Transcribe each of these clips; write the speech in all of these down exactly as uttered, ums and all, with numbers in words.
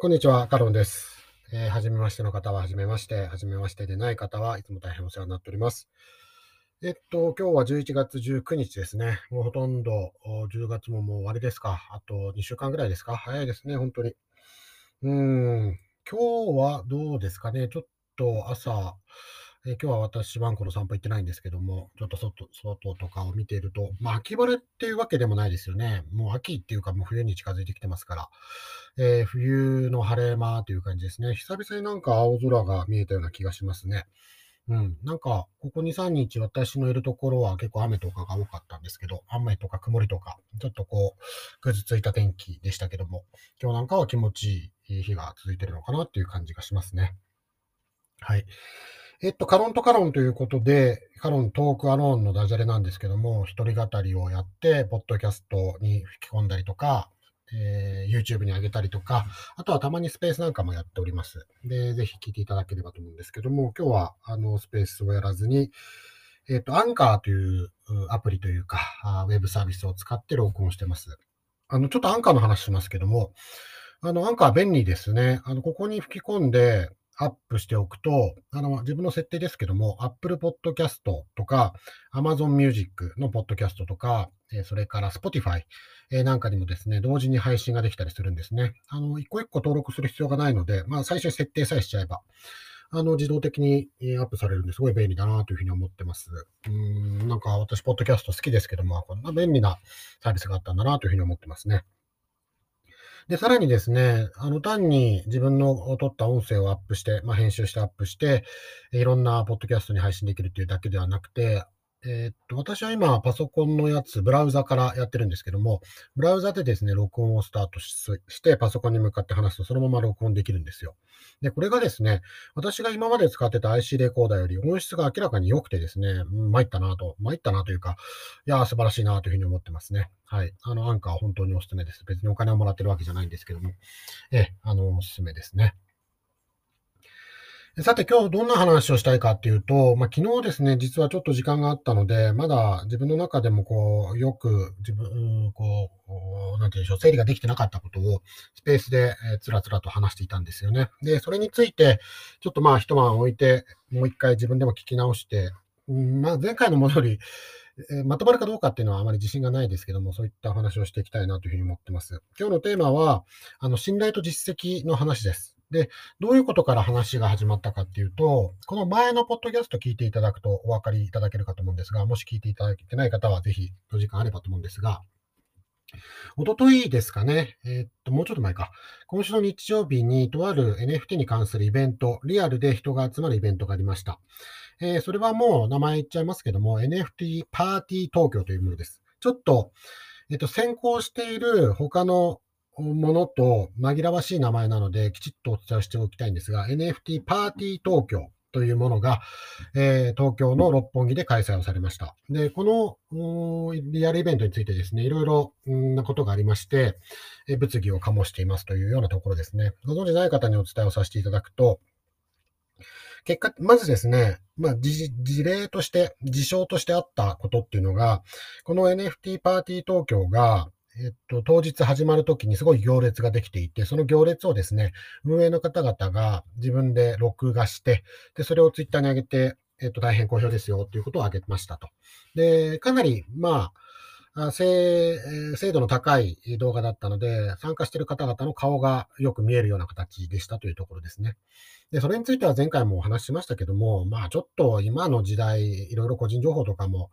こんにちは、カロンです。えー、初めましての方は初めまして、初めましてでない方はいつも大変お世話になっております。えっと、今日はじゅういちがつじゅうくにちですね。もうほとんどじゅうがつももう終わりですか。あとにしゅうかんぐらいですか。早いですね、本当に。うーん、今日はどうですかね。ちょっと朝、えー、今日は私、ワンコの散歩行ってないんですけども、ちょっと外、外とかを見ていると、まあ、秋晴れっていうわけでもないですよね。もう秋っていうか、もう冬に近づいてきてますから、えー、冬の晴れ間という感じですね。久々になんか青空が見えたような気がしますね。うん、なんか、ここに、みっか、私のいるところは結構雨とかが多かったんですけど、雨とか曇りとか、ちょっとこう、ぐずついた天気でしたけども、今日なんかは気持ちいい日が続いてるのかなっていう感じがしますね。はい。えっと、カロンとカロンということで、カロントークアローンのダジャレなんですけども、一人語りをやって、ポッドキャストに吹き込んだりとか、えー、YouTube に上げたりとか、あとはたまにスペースなんかもやっております。で、ぜひ聞いていただければと思うんですけども、今日はあのスペースをやらずに、えっと、アンカーというアプリというか、ウェブサービスを使って録音してます。あの、ちょっとアンカーの話しますけども、あの、アンカー便利ですね。あの、ここに吹き込んで、アップしておくと、あの自分の設定ですけども、Apple Podcast とか Amazon Music の Podcast とか、それから Spotify なんかにもですね、同時に配信ができたりするんですね。あの、一個一個登録する必要がないので、まあ、最初に設定さえしちゃえば、あの、自動的にアップされるんですごい便利だなというふうに思ってます。うーん、なんか私、Podcast 好きですけども、こんな便利なサービスがあったんだなというふうに思ってますね。で、さらにですね、あの、単に自分の撮った音声をアップして、まあ、編集してアップして、いろんなポッドキャストに配信できるというだけではなくて、えー、っと、私は今、パソコンのやつ、ブラウザからやってるんですけども、ブラウザでですね、録音をスタートして、パソコンに向かって話すと、そのまま録音できるんですよ。で、これがですね、私が今まで使ってた アイシー レコーダーより音質が明らかに良くてですね、参ったなと、参ったなというか、いやー、素晴らしいなというふうに思ってますね。はい。あの、アンカーは本当におすすめです。別にお金をもらってるわけじゃないんですけども、え、あの、おすすめですね。さて、今日どんな話をしたいかっていうと、まあ、昨日ですね、実はちょっと時間があったので、まだ自分の中でもこう、よく自分、こう、なんて言うんでしょう、整理ができてなかったことをスペースでつらつらと話していたんですよね。で、それについて、ちょっとまあ一晩置いて、もう一回自分でも聞き直して、まあ、前回のものより、まとまるかどうかっていうのはあまり自信がないですけども、そういったお話をしていきたいなというふうに思ってます。今日のテーマは、あの信頼と実績の話です。で、どういうことから話が始まったかっていうと、この前のポッドキャスト聞いていただくとお分かりいただけるかと思うんですが、もし聞いていただけてない方はぜひお時間あればと思うんですが、おとといですかね、えー、っと、もうちょっと前か。今週の日曜日にとある エヌエフティー に関するイベント、リアルで人が集まるイベントがありました。えー、それはもう名前言っちゃいますけども、エヌエフティー パーティー東京というものです。ちょっと、えー、っと、先行している他のものと紛らわしい名前なので、きちっとお伝えしておきたいんですが、エヌエフティー パーティー東京というものが、えー、東京の六本木で開催をされました。で、このリアルイベントについてですね、いろいろなことがありまして、えー、物議を醸していますというようなところですね。ご存じない方にお伝えをさせていただくと、結果、まずですね、まあ、事例として、事象としてあったことっていうのが、この エヌエフティー パーティー東京が、えっと、当日始まるときにすごい行列ができていて、その行列をですね、運営の方々が自分で録画して、で、それをツイッターに上げて、えっと、大変好評ですよということを上げましたと。で、かなり、まあ、精度の高い動画だったので、参加している方々の顔がよく見えるような形でしたというところですね。で、それについては前回もお話ししましたけども、まあ、ちょっと今の時代、いろいろ個人情報とかも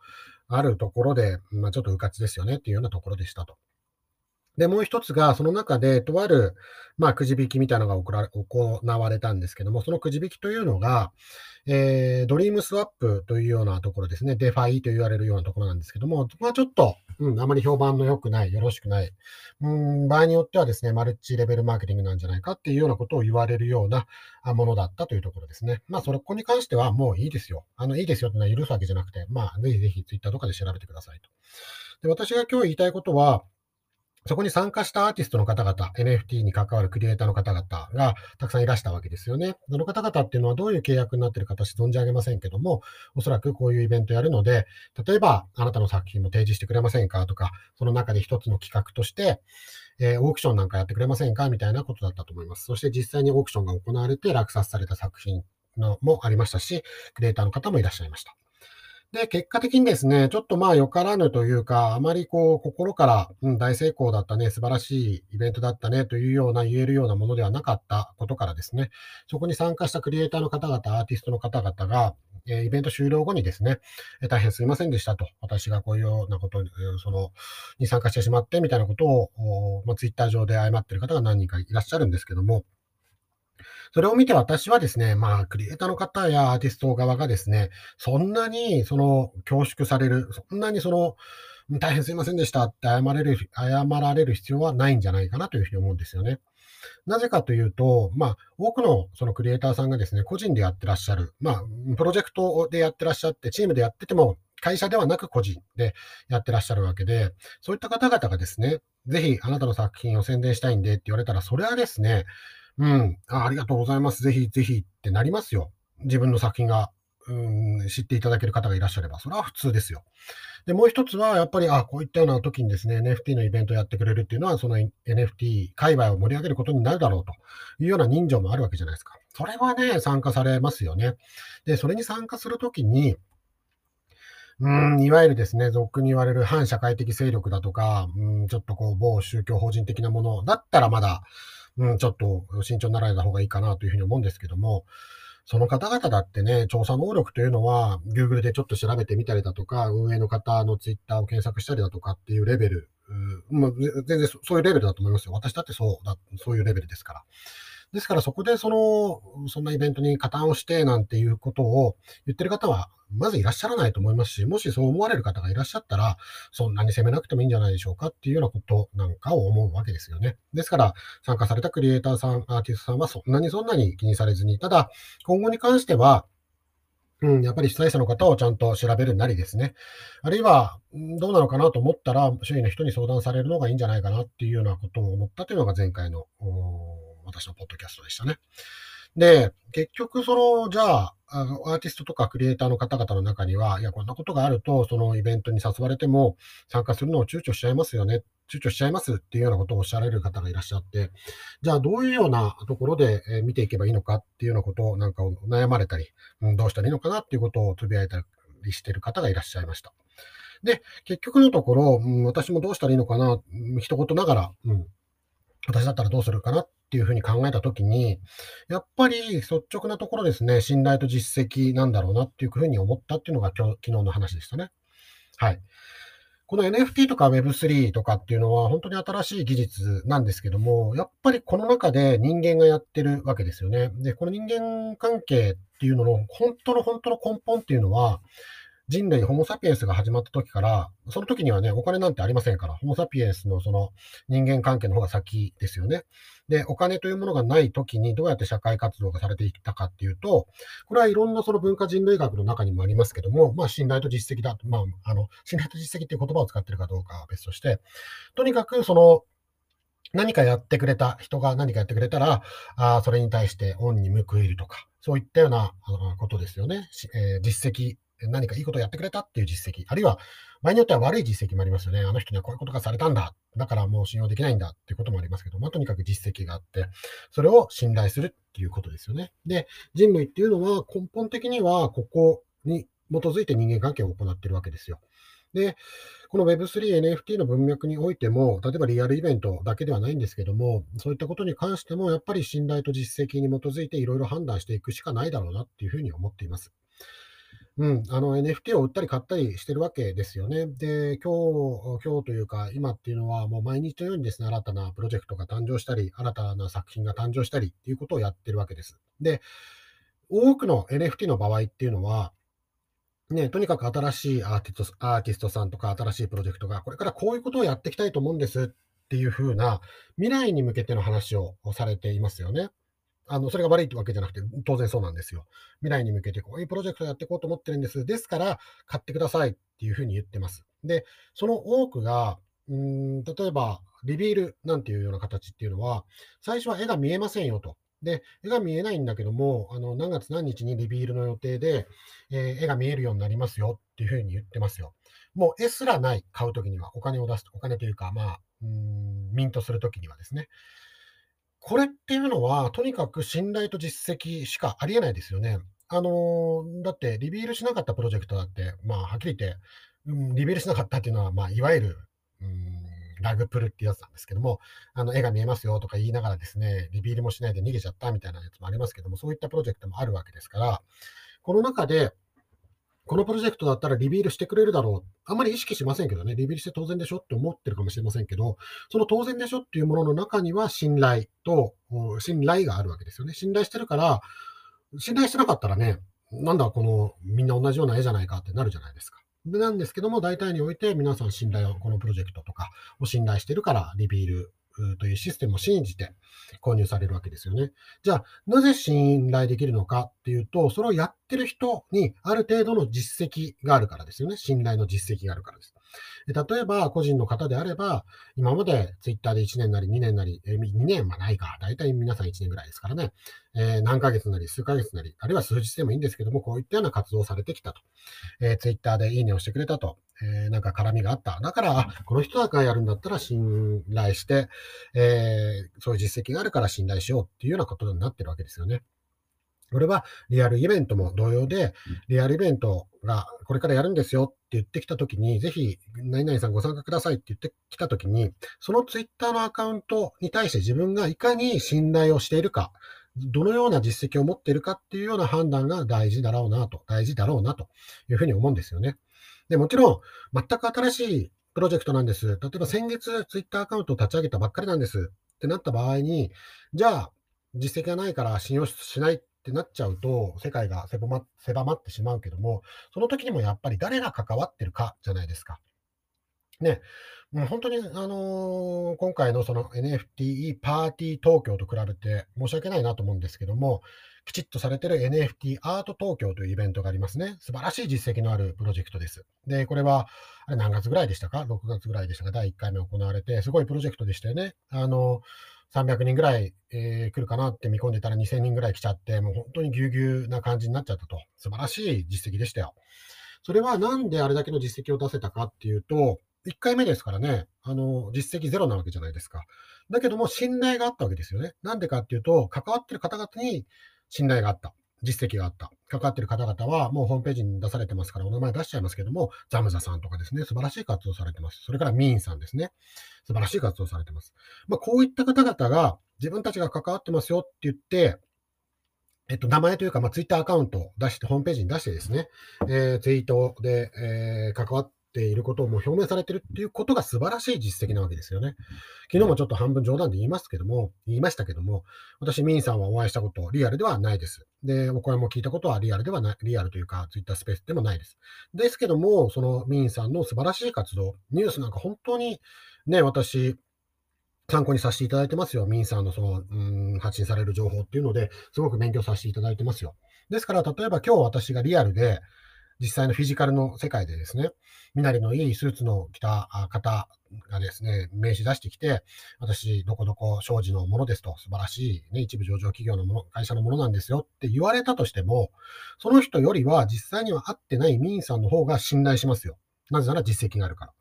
あるところで、まあ、ちょっとうかつですよねっていうようなところでしたと。で、もう一つが、その中で、とある、まあ、くじ引きみたいなのが行われたんですけども、そのくじ引きというのが、えー、ドリームスワップというようなところですね、デファイと言われるようなところなんですけども、まあ、ちょっと、うん、あまり評判の良くない、よろしくない、うん、場合によってはですね、マルチレベルマーケティングなんじゃないかっていうようなことを言われるようなものだったというところですね。まあ、それ、ここに関してはもういいですよ。あの、いいですよってのは許すわけじゃなくて、まあ、ぜひぜひツイッターとかで調べてくださいと。で、私が今日言いたいことは、そこに参加したアーティストの方々、エヌエフティー に関わるクリエイターの方々がたくさんいらしたわけですよね。その方々っていうのはどういう契約になっているか私存じ上げませんけども、おそらくこういうイベントやるので、例えばあなたの作品も提示してくれませんかとか、その中で一つの企画として、えー、オークションなんかやってくれませんかみたいなことだったと思います。そして実際にオークションが行われて落札された作品のもありましたし、クリエイターの方もいらっしゃいました。で、結果的にですね、ちょっとまあよからぬというか、あまりこう心から、うん、大成功だったね、素晴らしいイベントだったねというような言えるようなものではなかったことからですね、そこに参加したクリエイターの方々、アーティストの方々が、イベント終了後にですね、大変すいませんでしたと、私がこういうようなことに、そのに参加してしまってみたいなことを、まあ、ツイッター上で謝っている方が何人かいらっしゃるんですけども、それを見て私はですね、まあ、クリエイターの方やアーティスト側がですね、そんなにその恐縮される、そんなにその大変すいませんでしたって謝れる、謝られる必要はないんじゃないかなというふうに思うんですよね。なぜかというと、まあ、多くのそのクリエイターさんがですね、個人でやってらっしゃる、まあ、プロジェクトでやってらっしゃって、チームでやってても、会社ではなく個人でやってらっしゃるわけで、そういった方々がですね、ぜひあなたの作品を宣伝したいんでって言われたら、それはですね、うん、あ、ありがとうございます、ぜひぜひってなりますよ。自分の作品が、うん、知っていただける方がいらっしゃれば、それは普通ですよ。で、もう一つは、やっぱり、あ、こういったような時にですね、エヌエフティー のイベントをやってくれるっていうのは、その エヌエフティー 界隈を盛り上げることになるだろうというような人情もあるわけじゃないですか。それはね、参加されますよね。で、それに参加するときに、うん、いわゆるですね、俗に言われる反社会的勢力だとか、うん、ちょっとこう、某宗教法人的なものだったらまだ、うん、ちょっと慎重になられた方がいいかなというふうに思うんですけども、その方々だってね、調査能力というのは、Google でちょっと調べてみたりだとか、運営の方の Twitter を検索したりだとかっていうレベル、うん、まあ、全然そういうレベルだと思いますよ。私だってそうだ、そういうレベルですから。ですからそこでその、そんなイベントに加担をしてなんていうことを言ってる方は、まずいらっしゃらないと思いますし、もしそう思われる方がいらっしゃったら、そんなに責めなくてもいいんじゃないでしょうかっていうようなことなんかを思うわけですよね。ですから、参加されたクリエイターさん、アーティストさんはそんなにそんなに気にされずに、ただ、今後に関しては、うん、やっぱり主催者の方をちゃんと調べるなりですね。あるいは、どうなのかなと思ったら、周囲の人に相談されるのがいいんじゃないかなっていうようなことを思ったというのが前回の、私のポッドキャストでしたね。で、結局、その、じゃあ、アーティストとかクリエイターの方々の中には、いや、こんなことがあると、そのイベントに誘われても、参加するのを躊躇しちゃいますよね。躊躇しちゃいますっていうようなことをおっしゃられる方がいらっしゃって、じゃあ、どういうようなところで見ていけばいいのかっていうようなことなんかを悩まれたり、うん、どうしたらいいのかなっていうことをつぶやいたりしている方がいらっしゃいました。で、結局のところ、うん、私もどうしたらいいのかな、一言ながら、うん、私だったらどうするかなっていうふうに考えたときに、やっぱり率直なところですね、信頼と実績なんだろうなっていうふうに思ったっていうのが今日、昨日の話でしたね。はい。この エヌエフティー とか ウェブスリー とかっていうのは本当に新しい技術なんですけども、やっぱりこの中で人間がやってるわけですよね。で、この人間関係っていうのの本当の本当の根本っていうのは、人類ホモサピエンスが始まった時から、その時にはね、お金なんてありませんから、ホモサピエンスのその人間関係の方が先ですよね。で、お金というものがない時にどうやって社会活動がされていったかっていうと、これはいろんなその文化人類学の中にもありますけども、まあ信頼と実績だと、まあ、あの、信頼と実績っていう言葉を使ってるかどうかは別として、とにかくその、何かやってくれた人が何かやってくれたら、あそれに対して恩に報いるとか、そういったようなことですよね。えー、実績。何かいいことをやってくれたっていう実績、あるいは場合によっては悪い実績もありますよね。あの人にはこういうことがされたんだ。だからもう信用できないんだっていうこともありますけど、まあ、とにかく実績があって、それを信頼するっていうことですよね。で、人類っていうのは根本的にはここに基づいて人間関係を行っているわけですよ。で、この ウェブスリー、エヌエフティー の文脈においても、例えばリアルイベントだけではないんですけども、そういったことに関してもやっぱり信頼と実績に基づいていろいろ判断していくしかないだろうなっていうふうに思っています。うん、あの エヌエフティー を売ったり買ったりしてるわけですよね。で、今日、今日というか、今っていうのは、もう毎日のようにですね、新たなプロジェクトが誕生したり、新たな作品が誕生したりっていうことをやってるわけです。で、多くの エヌエフティー の場合っていうのは、ね、とにかく新しいアーティスト、アーティストさんとか、新しいプロジェクトが、これからこういうことをやっていきたいと思うんですっていうふうな、未来に向けての話をされていますよね。あのそれが悪いってわけじゃなくて、当然そうなんですよ。未来に向けてこういうプロジェクトをやっていこうと思ってるんです。ですから、買ってくださいっていうふうに言ってます。で、その多くが、うーん、例えば、リビールなんていうような形っていうのは、最初は絵が見えませんよと。で、絵が見えないんだけども、あの何月何日にリビールの予定で、えー、絵が見えるようになりますよっていうふうに言ってますよ。もう絵すらない、買うときには、お金を出す、お金というか、まあ、うんミントするときにはですね。これっていうのは、とにかく信頼と実績しかありえないですよね。あのーだって、リビールしなかったプロジェクトだって、まあ、はっきり言って、うんリビールしなかったっていうのは、まあ、いわゆる、うんラグプルってやつなんですけども、あの絵が見えますよとか言いながらですね、リビールもしないで逃げちゃったみたいなやつもありますけども、そういったプロジェクトもあるわけですから、この中で、このプロジェクトだったらリビールしてくれるだろう。あんまり意識しませんけどね、リビールして当然でしょって思ってるかもしれませんけど、その当然でしょっていうものの中には信頼と、信頼があるわけですよね。信頼してるから、信頼してなかったらね、なんだこのみんな同じような絵じゃないかってなるじゃないですか。なんですけども、大体において皆さん信頼を、このプロジェクトとかを信頼してるから、リビールというシステムを信じて購入されるわけですよね。じゃあ、なぜ信頼できるのかっていうと、それをやってる人にある程度の実績があるからですよね。信頼の実績があるからです。例えば、個人の方であれば、今までツイッターでいちねんなりにねんなり、にねんはないか、大体皆さんいちねんぐらいですからね、えー、何ヶ月なり数ヶ月なり、あるいは数日でもいいんですけども、こういったような活動をされてきたと。えー、ツイッターでいいねをしてくれたと。えー、なんか絡みがあった。だから、この人だからやるんだったら信頼して、えー、そういう実績があるから信頼しようっていうようなことになってるわけですよね。これはリアルイベントも同様で、リアルイベントがこれからやるんですよって言ってきたときに、ぜひ何々さんご参加くださいって言ってきたときに、そのツイッターのアカウントに対して自分がいかに信頼をしているか、どのような実績を持っているかっていうような判断が大事だろうなと、大事だろうなというふうに思うんですよね。で、もちろん全く新しいプロジェクトなんです。例えば先月ツイッターアカウントを立ち上げたばっかりなんですってなった場合に、じゃあ実績がないから信用しないってなっちゃうと世界が狭ま、狭まってしまうけども、その時にもやっぱり誰が関わってるかじゃないですか。ね、もう本当に、あのー、今回のその エヌエフティー パーティー東京と比べて申し訳ないなと思うんですけども、きちっとされている エヌエフティー アート東京というイベントがありますね。素晴らしい実績のあるプロジェクトです。で、これは、あれ何月ぐらいでしたか ?ろく 月ぐらいでしたかだいいっかいめ行われて、すごいプロジェクトでしたよね。あのー、さんびゃくにんぐらい、えー、来るかなって見込んでたらにせんにんぐらい来ちゃって、もう本当にぎゅうぎゅうな感じになっちゃったと。素晴らしい実績でしたよ。それはなんであれだけの実績を出せたかっていうと、いっかいめですからね、あの、実績ゼロなわけじゃないですか。だけども、信頼があったわけですよね。なんでかっていうと、関わってる方々に信頼があった。実績があった。関わってる方々は、もうホームページに出されてますから、お名前出しちゃいますけども、ザムザさんとかですね、素晴らしい活動されてます。それからミーンさんですね、素晴らしい活動されてます。まあ、こういった方々が、自分たちが関わってますよって言って、えっと、名前というか、まあ、ツイッターアカウントを出して、ホームページに出してですね、えー、ツイートで、えー、関わって、いることをもう表明されているっていうことが素晴らしい実績なわけですよね。昨日もちょっと半分冗談で言いますけども、言いましたけども、私、ミンさんはお会いしたこと、リアルではないです。で、お声も聞いたことはリアルではない、リアルというか、ツイッタースペースでもないです。ですけども、そのミンさんの素晴らしい活動、ニュースなんか本当にね、私、参考にさせていただいてますよ。ミンさんのその、うん、発信される情報っていうので、すごく勉強させていただいてますよ。ですから、例えば今日私がリアルで、実際のフィジカルの世界でですね、身なりのいいスーツの着た方がですね、名刺出してきて、私、どこどこ商事のものですと、素晴らしい、ね、一部上場企業のもの、会社のものなんですよって言われたとしても、その人よりは実際には会ってないミンさんの方が信頼しますよ。なぜなら実績があるから。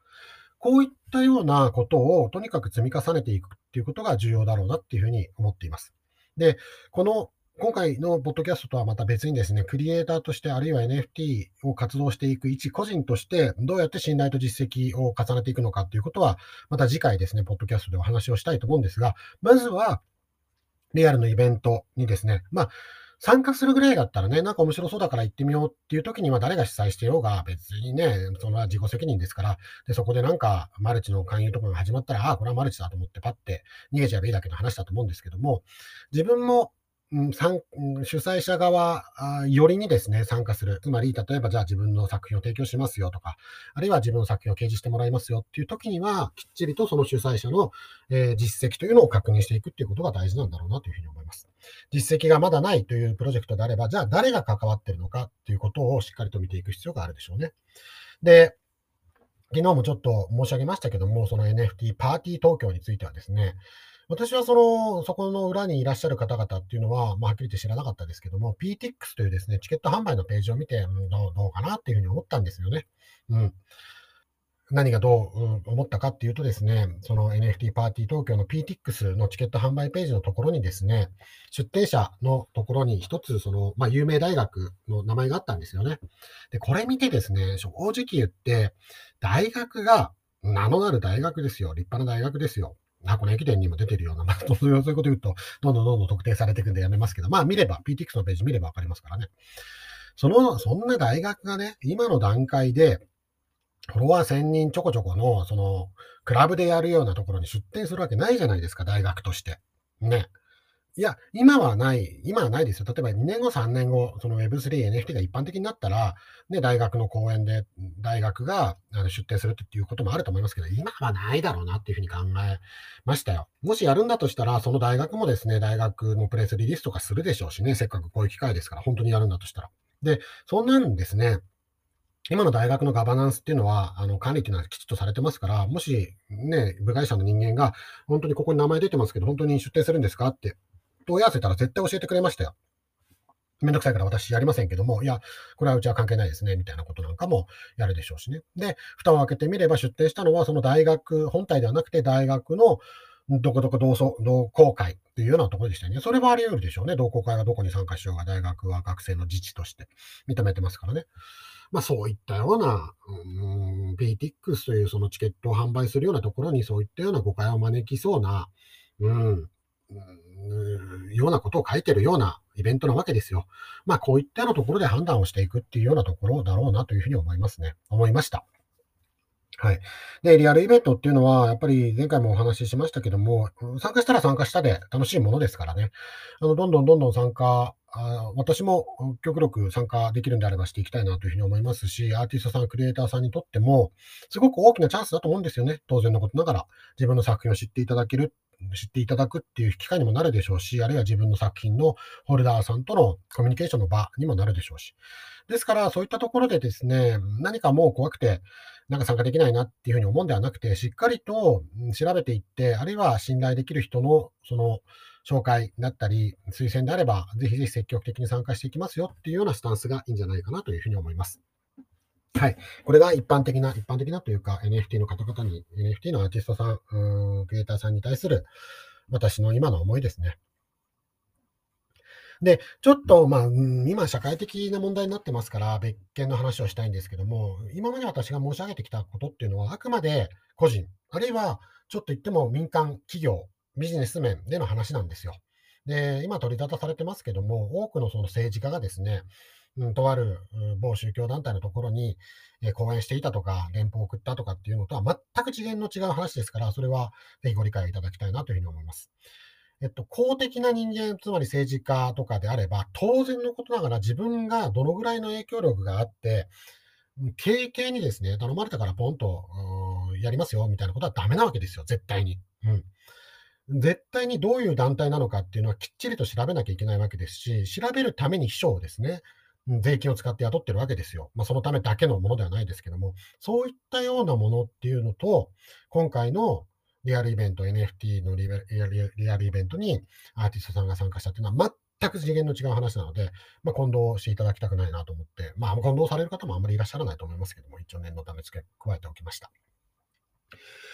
こういったようなことをとにかく積み重ねていくっていうことが重要だろうなっていうふうに思っています。で、この今回のポッドキャストとはまた別にですね、クリエイターとして、あるいは エヌエフティー を活動していく一個人として、どうやって信頼と実績を重ねていくのかということは、また次回ですね、ポッドキャストでお話をしたいと思うんですが、まずは、リアルのイベントにですね、まあ、参加するぐらいだったらね、なんか面白そうだから行ってみようっていう時には、誰が主催してようが、別にね、その自己責任ですから、でそこでなんか、マルチの勧誘とかが始まったら、ああ、これはマルチだと思って、パッて逃げちゃえばいいだけの話だと思うんですけども、自分も、主催者側よりにですね、参加する。つまり、例えば、じゃあ自分の作品を提供しますよとか、あるいは自分の作品を掲示してもらいますよっていう時には、きっちりとその主催者の実績というのを確認していくっていうことが大事なんだろうなというふうに思います。実績がまだないというプロジェクトであれば、じゃあ誰が関わってるのかっていうことをしっかりと見ていく必要があるでしょうね。で、昨日もちょっと申し上げましたけども、その エヌエフティー パーティー東京についてはですね、私はその、そこの裏にいらっしゃる方々っていうのは、まあ、はっきり言って知らなかったですけども、ピーティーエックス というですね、チケット販売のページを見て、うん、どう、どうかなっていうふうに思ったんですよね。うん。何がどう思ったかっていうとですね、その エヌエフティー パーティー東京の ピーティーエックス のチケット販売ページのところにですね、出展者のところに一つその、まあ、有名大学の名前があったんですよね。で、これ見てですね、正直言って、大学が名のある大学ですよ。立派な大学ですよ。箱根駅伝にも出てるような、まあ、そういうこと言うと、どんどんどんどん特定されていくんでやめますけど、まあ見れば、ピーティーエックス のページ見ればわかりますからね。その、そんな大学がね、今の段階で、フォロワーせんにんちょこちょこの、その、クラブでやるようなところに出展するわけないじゃないですか、大学として。ね。いや、今はない、今はないですよ。例えばにねんご、さんねんご、その ウェブスリー、エヌエフティー が一般的になったら、ね、大学の講演で、大学があの出展するっていうこともあると思いますけど、今はないだろうなっていうふうに考えましたよ。もしやるんだとしたら、その大学もですね、大学のプレスリリースとかするでしょうしね、せっかくこういう機会ですから、本当にやるんだとしたら。で、そんなんですね、今の大学のガバナンスっていうのは、あの管理っていうのはきちっとされてますから、もしね、部外者の人間が、本当にここに名前出てますけど、本当に出展するんですかって、問い合わせたら絶対教えてくれましたよ。めんどくさいから私やりませんけども、いや、これはうちは関係ないですね、みたいなことなんかもやるでしょうしね。で、蓋を開けてみれば、出展したのは、その大学本体ではなくて、大学のどこどこ同窓、同好会っていうようなところでしたよね。それはあり得るでしょうね。同好会がどこに参加しようが、大学は学生の自治として認めてますからね。まあ、そういったような、うん、ピーティーエックス というそのチケットを販売するようなところにそういったような誤解を招きそうな、うん、うん、ようなことを書いてるようなイベントなわけですよ。まあ、こういったようなところで判断をしていくっていうようなところだろうなというふうに思いますね。思いました。はい。で、リアルイベントっていうのは、やっぱり前回もお話ししましたけども、参加したら参加したで楽しいものですからね。あの、どんどんどんどん参加、あ私も極力参加できるんであればしていきたいなというふうに思いますし、アーティストさん、クリエイターさんにとっても、すごく大きなチャンスだと思うんですよね。当然のことながら、自分の作品を知っていただける、知っていただくっていう機会にもなるでしょうし、あるいは自分の作品のホルダーさんとのコミュニケーションの場にもなるでしょうし。ですから、そういったところでですね、何かもう怖くて、なんか参加できないなっていうふうに思うんではなくて、しっかりと調べていって、あるいは信頼できる人の、その、紹介だったり、推薦であれば、ぜひぜひ積極的に参加していきますよっていうようなスタンスがいいんじゃないかなというふうに思います。はい。これが一般的な、一般的なというか、エヌエフティー の方々に、エヌエフティー のアーティストさん、クリエイターさんに対する、私の今の思いですね。で、ちょっと、まあ、今、社会的な問題になってますから、別件の話をしたいんですけども、今まで私が申し上げてきたことっていうのは、あくまで個人、あるいは、ちょっと言っても民間企業、ビジネス面での話なんですよ。で、今取り沙汰されてますけども、多くのその政治家がですね、うん、とある某宗教団体のところに講演していたとか、電報を送ったとかっていうのとは全く次元の違う話ですから、それはぜひご理解いただきたいなというふうに思います。えっと、公的な人間、つまり政治家とかであれば、当然のことながら自分がどのぐらいの影響力があって、軽々にですね、頼まれたからポンとやりますよみたいなことはダメなわけですよ、絶対に。うん絶対にどういう団体なのかっていうのはきっちりと調べなきゃいけないわけですし、調べるために秘書をですね、税金を使って雇ってるわけですよ。まあ、そのためだけのものではないですけども、そういったようなものっていうのと、今回のリアルイベント、エヌエフティー のリアルイベントにアーティストさんが参加したっていうのは全く次元の違う話なので、まあ、混同していただきたくないなと思って、まあ、混同される方もあんまりいらっしゃらないと思いますけども、一応念のため付け加えておきました。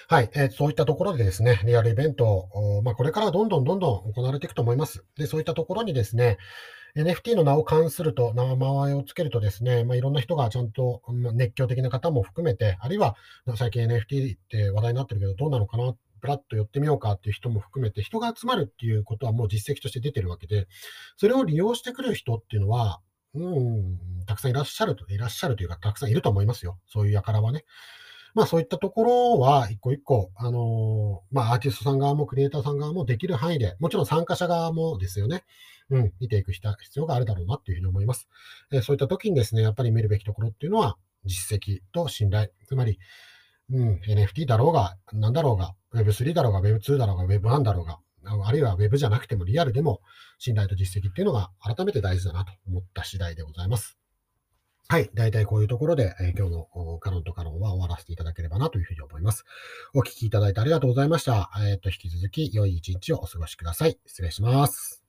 はい、えー、そういったところでですね、リアルイベント、まあ、これからどんどんどんどん行われていくと思います。で、そういったところにですね、エヌエフティー の名を冠すると、名前をつけるとですね、まあ、いろんな人がちゃんと熱狂的な方も含めて、あるいは最近 エヌエフティー って話題になってるけど、どうなのかな、プラッと寄ってみようかっていう人も含めて、人が集まるっていうことはもう実績として出てるわけで、それを利用してくる人っていうのは、うん、たくさんいらっしゃると、いらっしゃるというか、たくさんいると思いますよ。そういう輩はね。まあそういったところは一個一個、あのー、まあアーティストさん側もクリエイターさん側もできる範囲で、もちろん参加者側もですよね、うん、見ていく必要があるだろうなっていうふうに思います。えー、そういった時にですね、やっぱり見るべきところっていうのは実績と信頼。つまり、うん、エヌエフティー だろうが、なんだろうが、ウェブスリー だろうが、ウェブツー だろうが、ウェブワン だろうが、あるいは Web じゃなくてもリアルでも信頼と実績っていうのが改めて大事だなと思った次第でございます。はい。大体こういうところで、えー、今日のカノンとカノンは終わらせていただければなというふうに思います。お聞きいただいてありがとうございました。えー、と引き続き良い一日をお過ごしください。失礼します。